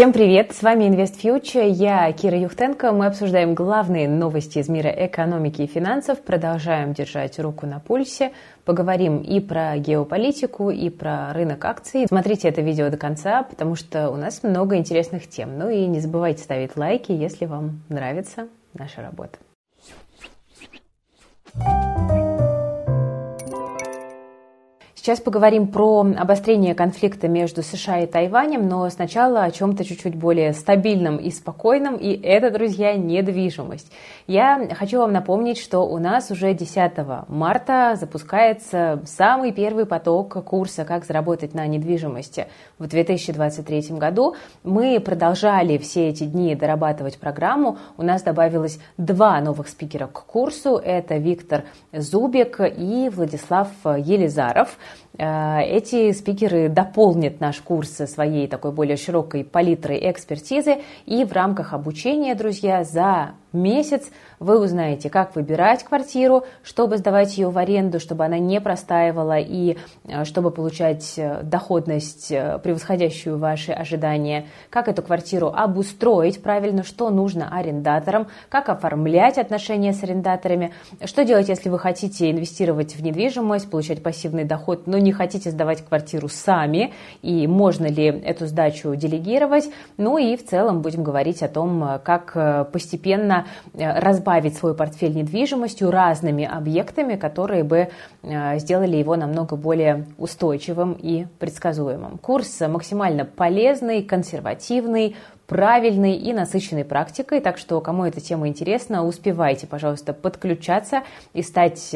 Всем привет, с вами InvestFuture, я Кира Юхтенко. Мы обсуждаем главные новости из мира экономики и финансов, продолжаем держать руку на пульсе, поговорим и про геополитику, и про рынок акций. Смотрите это видео до конца, потому что у нас много интересных тем. Ну и не забывайте ставить лайки, если вам нравится наша работа. Сейчас поговорим про обострение конфликта между США и Тайванем, но сначала о чем-то чуть-чуть более стабильном и спокойном, и это, друзья, недвижимость. Я хочу вам напомнить, что у нас уже 10 марта запускается самый первый поток курса «Как заработать на недвижимости» в 2023 году. Мы продолжали все эти дни дорабатывать программу. У нас добавилось 2 новых спикера к курсу. Это Виктор Зубик и Владислав Елизаров. Эти спикеры дополнят наш курс своей такой более широкой палитрой экспертизы, и в рамках обучения, друзья, за месяц вы узнаете, как выбирать квартиру, чтобы сдавать ее в аренду, чтобы она не простаивала и чтобы получать доходность, превосходящую ваши ожидания, как эту квартиру обустроить правильно, что нужно арендаторам, как оформлять отношения с арендаторами, что делать, если вы хотите инвестировать в недвижимость, получать пассивный доход, но не хотите сдавать квартиру сами, и можно ли эту сдачу делегировать. Ну и в целом будем говорить о том, как постепенно разбавить свой портфель недвижимостью разными объектами, которые бы сделали его намного более устойчивым и предсказуемым. Курс максимально полезный, консервативный, правильной и насыщенной практикой, так что, кому эта тема интересна, успевайте, пожалуйста, подключаться и стать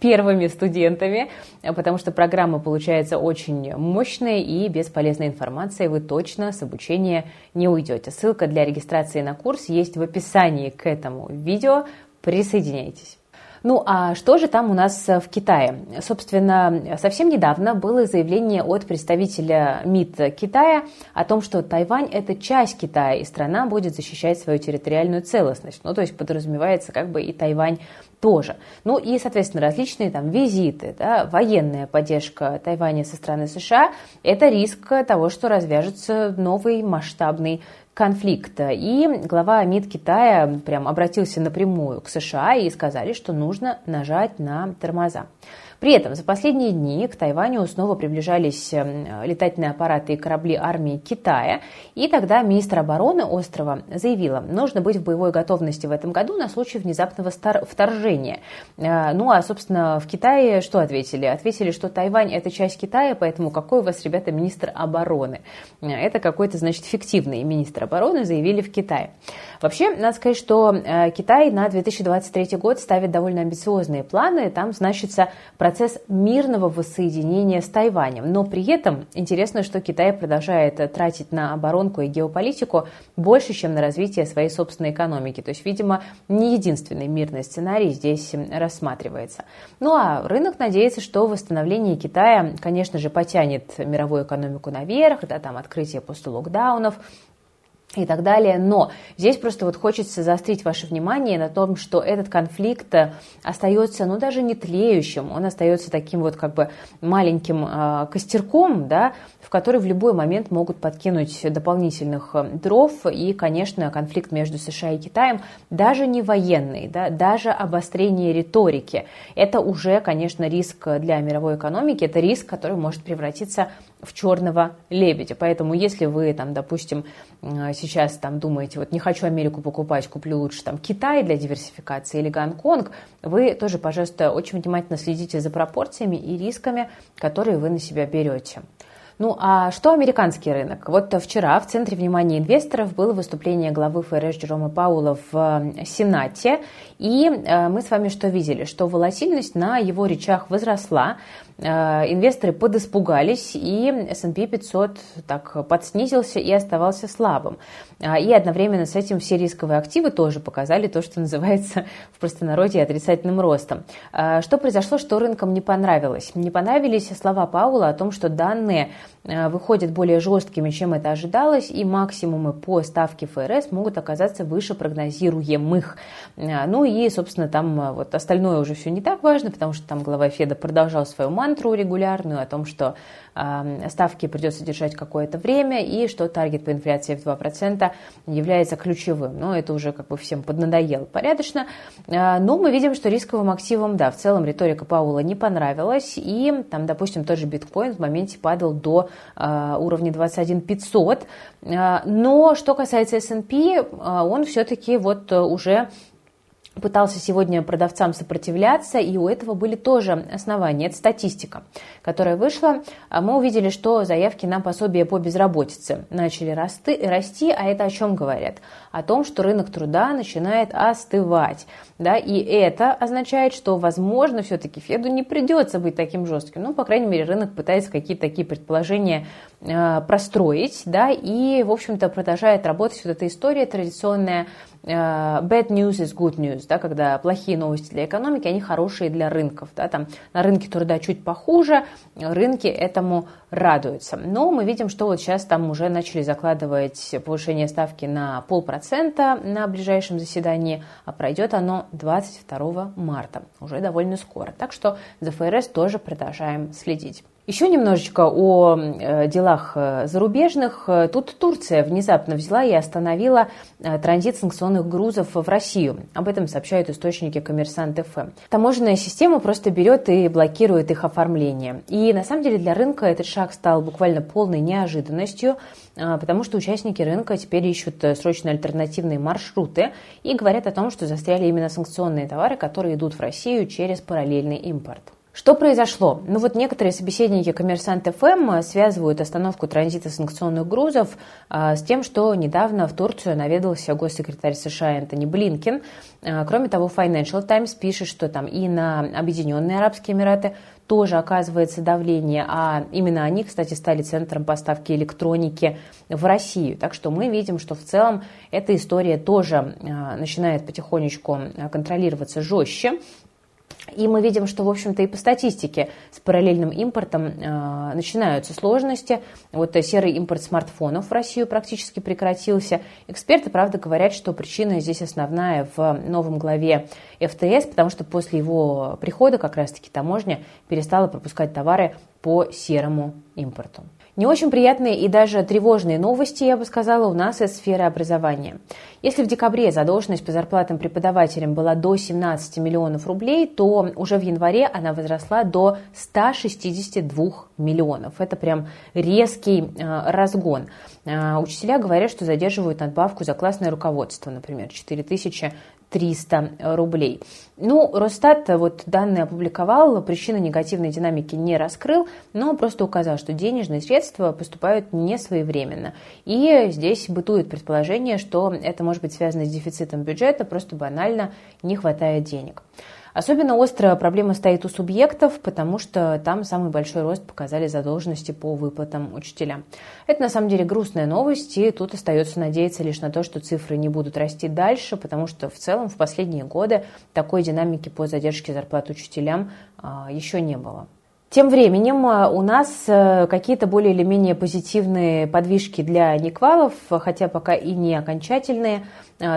первыми студентами, потому что программа получается очень мощной, и без полезной информации вы точно с обучения не уйдете. Ссылка для регистрации на курс есть в описании к этому видео. Присоединяйтесь. Ну а что же там у нас в Китае? Собственно, совсем недавно было заявление от представителя МИД Китая о том, что Тайвань – это часть Китая, и страна будет защищать свою территориальную целостность. Ну, то есть подразумевается как бы и Тайвань тоже. Ну и, соответственно, различные там визиты, да, военная поддержка Тайваня со стороны США – это риск того, что развяжется новый масштабный конфликт. И глава МИД Китая прям обратился напрямую к США и сказали, что нужно нажать на тормоза. При этом за последние дни к Тайваню снова приближались летательные аппараты и корабли армии Китая, и тогда министр обороны острова заявила, нужно быть в боевой готовности в этом году на случай внезапного вторжения. Ну а, собственно, в Китае что ответили? Ответили, что Тайвань – это часть Китая, поэтому какой у вас, ребята, министр обороны? Это какой-то, значит, фиктивный министр обороны, заявили в Китае. Вообще, надо сказать, что Китай на 2023 год ставит довольно амбициозные планы, там значится процесс мирного воссоединения с Тайванем. Но при этом интересно, что Китай продолжает тратить на оборонку и геополитику больше, чем на развитие своей собственной экономики. То есть, видимо, не единственный мирный сценарий здесь рассматривается. Ну а рынок надеется, что восстановление Китая, конечно же, потянет мировую экономику наверх, да, там открытие после локдаунов и так далее, но здесь просто вот хочется заострить ваше внимание на том, что этот конфликт остается, ну, даже не тлеющим, он остается таким вот как бы маленьким костерком, да, в который в любой момент могут подкинуть дополнительных дров, и, конечно, конфликт между США и Китаем, даже не военный, да, даже обострение риторики, это уже, конечно, риск для мировой экономики, это риск, который может превратиться в черного лебедя, поэтому если вы, там, допустим, сейчас там думаете, вот не хочу Америку покупать, куплю лучше там Китай для диверсификации или Гонконг, вы тоже, пожалуйста, очень внимательно следите за пропорциями и рисками, которые вы на себя берете. Ну а что американский рынок? Вот вчера в центре внимания инвесторов было выступление главы ФРС Джерома Пауэлла в Сенате, и мы с вами что видели? Что волатильность на его речах возросла, инвесторы подиспугались, и S&P500 так подснизился и оставался слабым. И одновременно с этим все рисковые активы тоже показали то, что называется в простонародье отрицательным ростом. Что произошло, что рынкам не понравилось? Не понравились слова Пауэлла о том, что данные выходят более жесткими, чем это ожидалось, и максимумы по ставке ФРС могут оказаться выше прогнозируемых. Ну и, собственно, там вот остальное уже все не так важно, потому что там глава Феда продолжал свою мантру регулярную о том, что ставки придется держать какое-то время и что таргет по инфляции в 2% является ключевым. Но это уже как бы всем поднадоело порядочно. Но мы видим, что рисковым активам, да, в целом риторика Пауэлла не понравилась, и там, допустим, тот же биткоин в моменте падал до уровня 21 500. Но что касается S&P, он все-таки вот уже пытался сегодня продавцам сопротивляться, и у этого были тоже основания. Это статистика, которая вышла. Мы увидели, что заявки на пособие по безработице начали расти, а это о чем говорят? О том, что рынок труда начинает остывать. Да, и это означает, что, возможно, все-таки Феду не придется быть таким жестким. Ну, по крайней мере, рынок пытается какие-то такие предположения простроить, да, и, в общем-то, продолжает работать вот эта история традиционная bad news is good news, да, когда плохие новости для экономики, они хорошие для рынков, да, там на рынке труда чуть похуже, рынки этому радуются. Но мы видим, что вот сейчас там уже начали закладывать повышение ставки на 0,5% на ближайшем заседании, а пройдет оно 22 марта, уже довольно скоро. Так что за ФРС тоже продолжаем следить. Еще немножечко о делах зарубежных. Тут Турция внезапно взяла и остановила транзит санкционных грузов в Россию. Об этом сообщают источники Коммерсантъ FM. Таможенная система просто берет и блокирует их оформление. И на самом деле для рынка этот шаг стал буквально полной неожиданностью, потому что участники рынка теперь ищут срочно альтернативные маршруты и говорят о том, что застряли именно санкционные товары, которые идут в Россию через параллельный импорт. Что произошло? Ну вот некоторые собеседники Коммерсантъ FM связывают остановку транзита санкционных грузов с тем, что недавно в Турцию наведался госсекретарь США Энтони Блинкин. Кроме того, Financial Times пишет, что там и на Объединенные Арабские Эмираты тоже оказывается давление, а именно они, кстати, стали центром поставки электроники в Россию. Так что мы видим, что в целом эта история тоже начинает потихонечку контролироваться жестче. И мы видим, что, в общем-то, и по статистике с параллельным импортом начинаются сложности. Вот серый импорт смартфонов в Россию практически прекратился. Эксперты, правда, говорят, что причина здесь основная в новом главе ФТС, потому что после его прихода как раз-таки таможня перестала пропускать товары по серому импорту. Не очень приятные и даже тревожные новости, я бы сказала, у нас из сферы образования. Если в декабре задолженность по зарплатам преподавателям была до 17 миллионов рублей, то уже в январе она возросла до 162 миллионов. Это прям резкий разгон. Учителя говорят, что задерживают надбавку за классное руководство, например, 4300 рублей. Ну, Росстат вот данные опубликовал, причины негативной динамики не раскрыл, но просто указал, что денежные средства поступают не своевременно. И здесь бытует предположение, что это может быть связано с дефицитом бюджета, просто банально не хватает денег. Особенно острая проблема стоит у субъектов, потому что там самый большой рост показали задолженности по выплатам учителям. Это на самом деле грустная новость, и тут остается надеяться лишь на то, что цифры не будут расти дальше, потому что в целом в последние годы такой динамики по задержке зарплат учителям еще не было. Тем временем у нас какие-то более или менее позитивные подвижки для неквалов, хотя пока и не окончательные.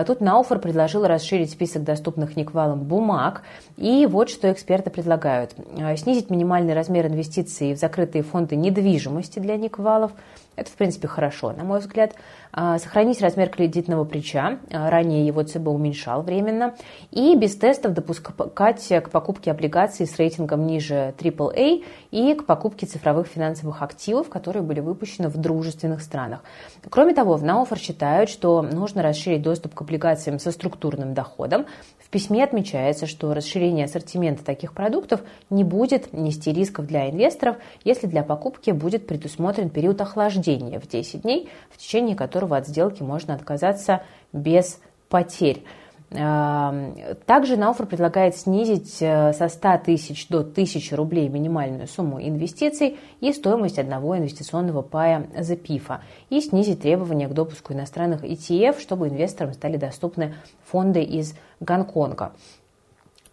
Тут Науфор предложил расширить список доступных неквалам бумаг. И вот что эксперты предлагают. Снизить минимальный размер инвестиций в закрытые фонды недвижимости для неквалов. Это, в принципе, хорошо, на мой взгляд. Сохранить размер кредитного плеча. Ранее его ЦБ уменьшал временно. И без тестов допускать к покупке облигаций с рейтингом ниже ААА и к покупке цифровых финансовых активов, которые были выпущены в дружественных странах. Кроме того, в Науфор считают, что нужно расширить доступ к облигациям со структурным доходом. В письме отмечается, что расширение ассортимента таких продуктов не будет нести рисков для инвесторов, если для покупки будет предусмотрен период охлаждения в 10 дней, в течение которого от сделки можно отказаться без потерь. Также Науфор предлагает снизить со 100 тысяч до 1000 рублей минимальную сумму инвестиций и стоимость одного инвестиционного пая за ПИФа, и снизить требования к допуску иностранных ETF, чтобы инвесторам стали доступны фонды из Гонконга.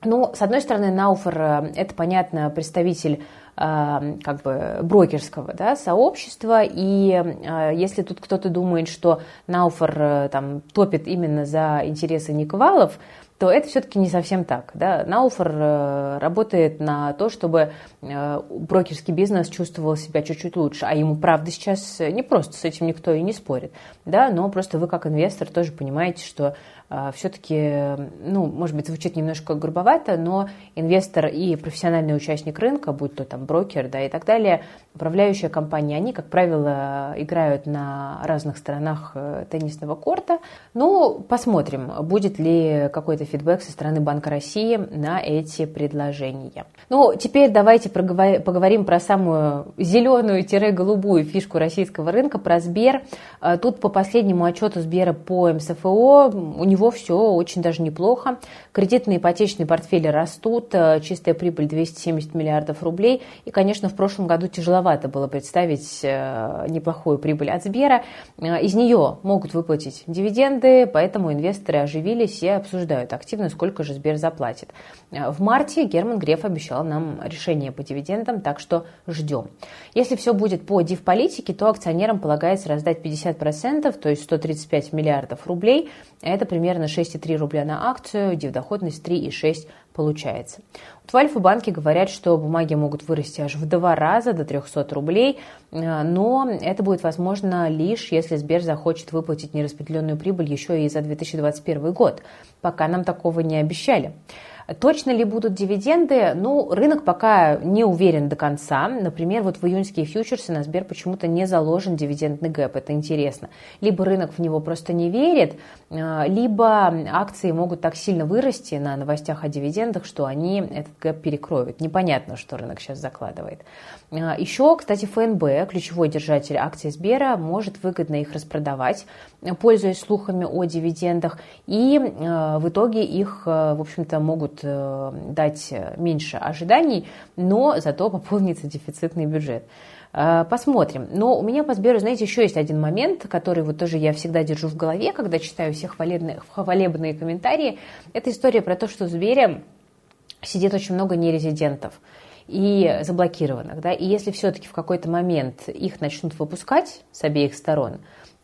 Ну, с одной стороны, Науфор – это, понятно, представитель как бы брокерского, да, сообщества. И если тут кто-то думает, что Науфор там топит именно за интересы Никвалов, то это все-таки не совсем так. Да? Науфор работает на то, чтобы брокерский бизнес чувствовал себя чуть-чуть лучше, а ему, правда, сейчас не просто, с этим никто и не спорит, да? Но просто вы, как инвестор, тоже понимаете, что все-таки, ну, может быть, звучит немножко грубовато, но инвестор и профессиональный участник рынка, будь то там брокер, да, и так далее, управляющая компания, они, как правило, играют на разных сторонах теннисного корта. Ну, посмотрим, будет ли какой-то фидбэк со стороны Банка России на эти предложения. Ну, теперь давайте поговорим про самую зеленую-голубую фишку российского рынка, про Сбер. Тут по последнему отчету Сбера по МСФО у него все очень даже неплохо. Кредитные ипотечные портфели растут, чистая прибыль 270 миллиардов рублей. И, конечно, в прошлом году тяжеловато было представить неплохую прибыль от Сбера. Из нее могут выплатить дивиденды, поэтому инвесторы оживились и обсуждают активно, сколько же Сбер заплатит. В марте Герман Греф обещал нам решение по дивидендам, так что ждем. Если все будет по дивполитике, то акционерам полагается раздать 50%, то есть 135 миллиардов рублей. Это примерно 6,3 рубля на акцию, дивдоходность 3,6 получается. Вот в Альфа-банке говорят, что бумаги могут вырасти аж в 2 раза, до 300 рублей, но это будет возможно лишь, если Сбер захочет выплатить нераспределенную прибыль еще и за 2021 год. Пока нам такого не обещали. Точно ли будут дивиденды? Ну, рынок пока не уверен до конца. Например, вот в июньские фьючерсы на Сбер почему-то не заложен дивидендный гэп. Это интересно. Либо рынок в него просто не верит, либо акции могут так сильно вырасти на новостях о дивидендах, что они этот гэп перекроют. Непонятно, что рынок сейчас закладывает. Еще, кстати, ФНБ, ключевой держатель акций Сбера, может выгодно их распродавать, пользуясь слухами о дивидендах. И в итоге их, в общем-то, могут дать меньше ожиданий, но зато пополнится дефицитный бюджет. Посмотрим. Но у меня по Сберу, знаете, еще есть один момент, который вот тоже я всегда держу в голове, когда читаю все хвалебные комментарии. Это история про то, что в Сбере сидит очень много нерезидентов и заблокированных. Да? И если все-таки в какой-то момент их начнут выпускать с обеих сторон,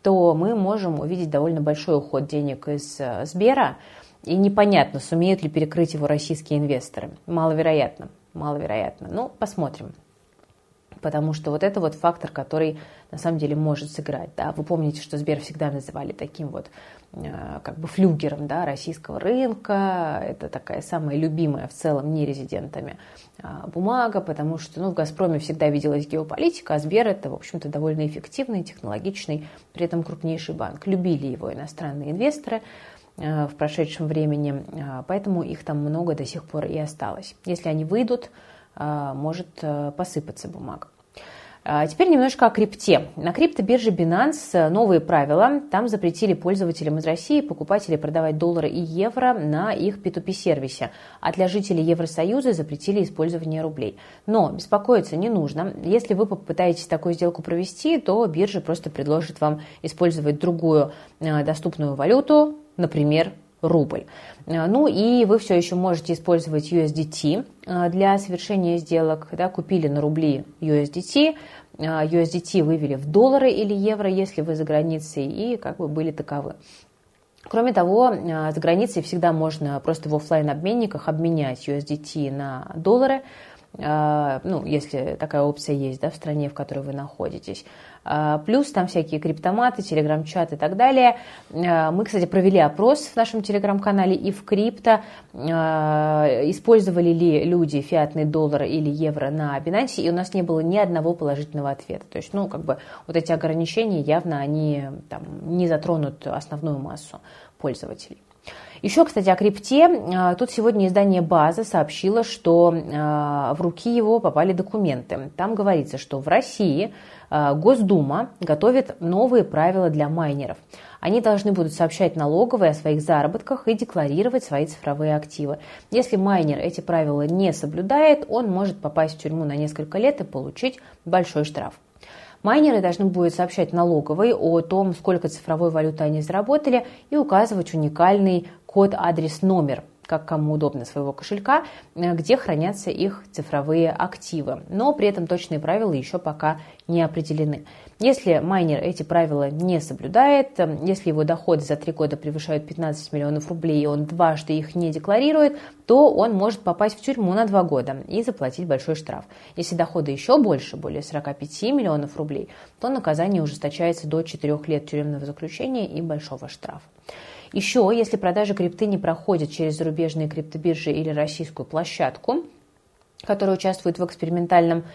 то мы можем увидеть довольно большой уход денег из Сбера. И непонятно, сумеют ли перекрыть его российские инвесторы. Маловероятно, маловероятно. Ну, посмотрим. Потому что вот это вот фактор, который на самом деле может сыграть. Да? Вы помните, что Сбер всегда называли таким вот как бы флюгером, да, российского рынка. Это такая самая любимая в целом нерезидентами бумага, потому что, ну, в «Газпроме» всегда виделась геополитика, а Сбер – это, в общем-то, довольно эффективный, технологичный, при этом крупнейший банк. Любили его иностранные инвесторы в прошедшем времени, поэтому их там много до сих пор и осталось. Если они выйдут, может посыпаться бумага. Теперь немножко о крипте. На криптобирже Binance новые правила. Там запретили пользователям из России, покупателей продавать доллары и евро на их P2P-сервисе. А для жителей Евросоюза запретили использование рублей. Но беспокоиться не нужно. Если вы попытаетесь такую сделку провести, то биржа просто предложит вам использовать другую доступную валюту, например, рубль. Ну и вы все еще можете использовать USDT для совершения сделок. Да, купили на рубли USDT, USDT вывели в доллары или евро, если вы за границей, и как бы были таковы. Кроме того, за границей всегда можно просто в офлайн-обменниках обменять USDT на доллары, ну, если такая опция есть, да, в стране, в которой вы находитесь. Плюс там всякие криптоматы, телеграм-чат и так далее. Мы, кстати, провели опрос в нашем телеграм-канале и в крипто. Использовали ли люди фиатный доллар или евро на Binance, и у нас не было ни одного положительного ответа. То есть, ну, как бы вот эти ограничения явно они там не затронут основную массу пользователей. Еще, кстати, о крипте. Тут сегодня издание «База» сообщило, что в руки его попали документы. Там говорится, что в России Госдума готовит новые правила для майнеров. Они должны будут сообщать налоговой о своих заработках и декларировать свои цифровые активы. Если майнер эти правила не соблюдает, он может попасть в тюрьму на несколько лет и получить большой штраф. Майнеры должны будут сообщать налоговой о том, сколько цифровой валюты они заработали, и указывать уникальный код, адрес, номер, как кому удобно своего кошелька, где хранятся их цифровые активы. Но при этом точные правила еще пока не определены. Если майнер эти правила не соблюдает, если его доходы за 3 года превышают 15 миллионов рублей и он дважды их не декларирует, то он может попасть в тюрьму на 2 года и заплатить большой штраф. Если доходы еще больше, более 45 миллионов рублей, то наказание ужесточается до 4 лет тюремного заключения и большого штрафа. Еще, если продажи крипты не проходят через зарубежные криптобиржи или российскую площадку, которые участвуют в экспериментальном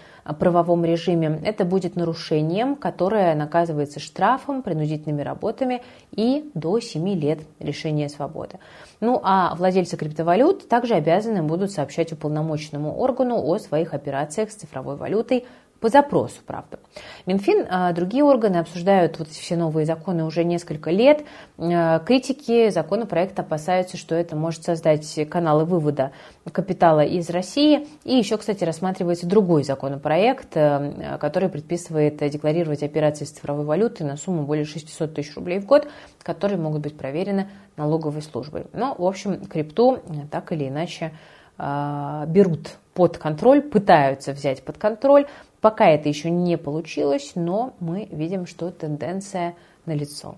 правовом режиме, это будет нарушением, которое наказывается штрафом, принудительными работами и до 7 лет лишения свободы. Ну а владельцы криптовалют также обязаны будут сообщать уполномоченному органу о своих операциях с цифровой валютой, по запросу, правда. Минфин, другие органы обсуждают вот все новые законы уже несколько лет. Критики законопроекта опасаются, что это может создать каналы вывода капитала из России. И еще, кстати, рассматривается другой законопроект, который предписывает декларировать операции с цифровой валютой на сумму более 600 тысяч рублей в год, которые могут быть проверены налоговой службой. Но, в общем, крипту так или иначе берут под контроль, пытаются взять под контроль. Пока это еще не получилось, но мы видим, что тенденция налицо.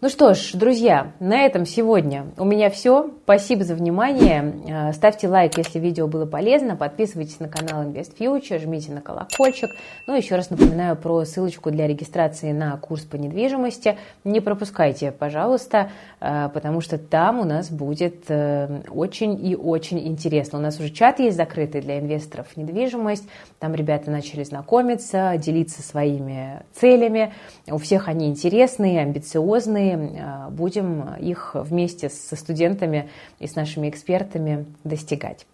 Ну что ж, друзья, на этом сегодня у меня все. Спасибо за внимание. Ставьте лайк, если видео было полезно. Подписывайтесь на канал InvestFuture, жмите на колокольчик. Ну, еще раз напоминаю про ссылочку для регистрации на курс по недвижимости. Не пропускайте, пожалуйста, потому что там у нас будет очень и очень интересно. У нас уже чат есть закрытый для инвесторов в недвижимость. Там ребята начали знакомиться, делиться своими целями. У всех они интересные, амбициозные. Будем их вместе со студентами и с нашими экспертами достигать.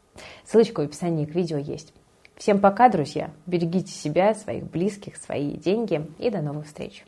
Ссылочка в описании к видео есть. Всем пока, друзья. Берегите себя, своих близких, свои деньги и до новых встреч.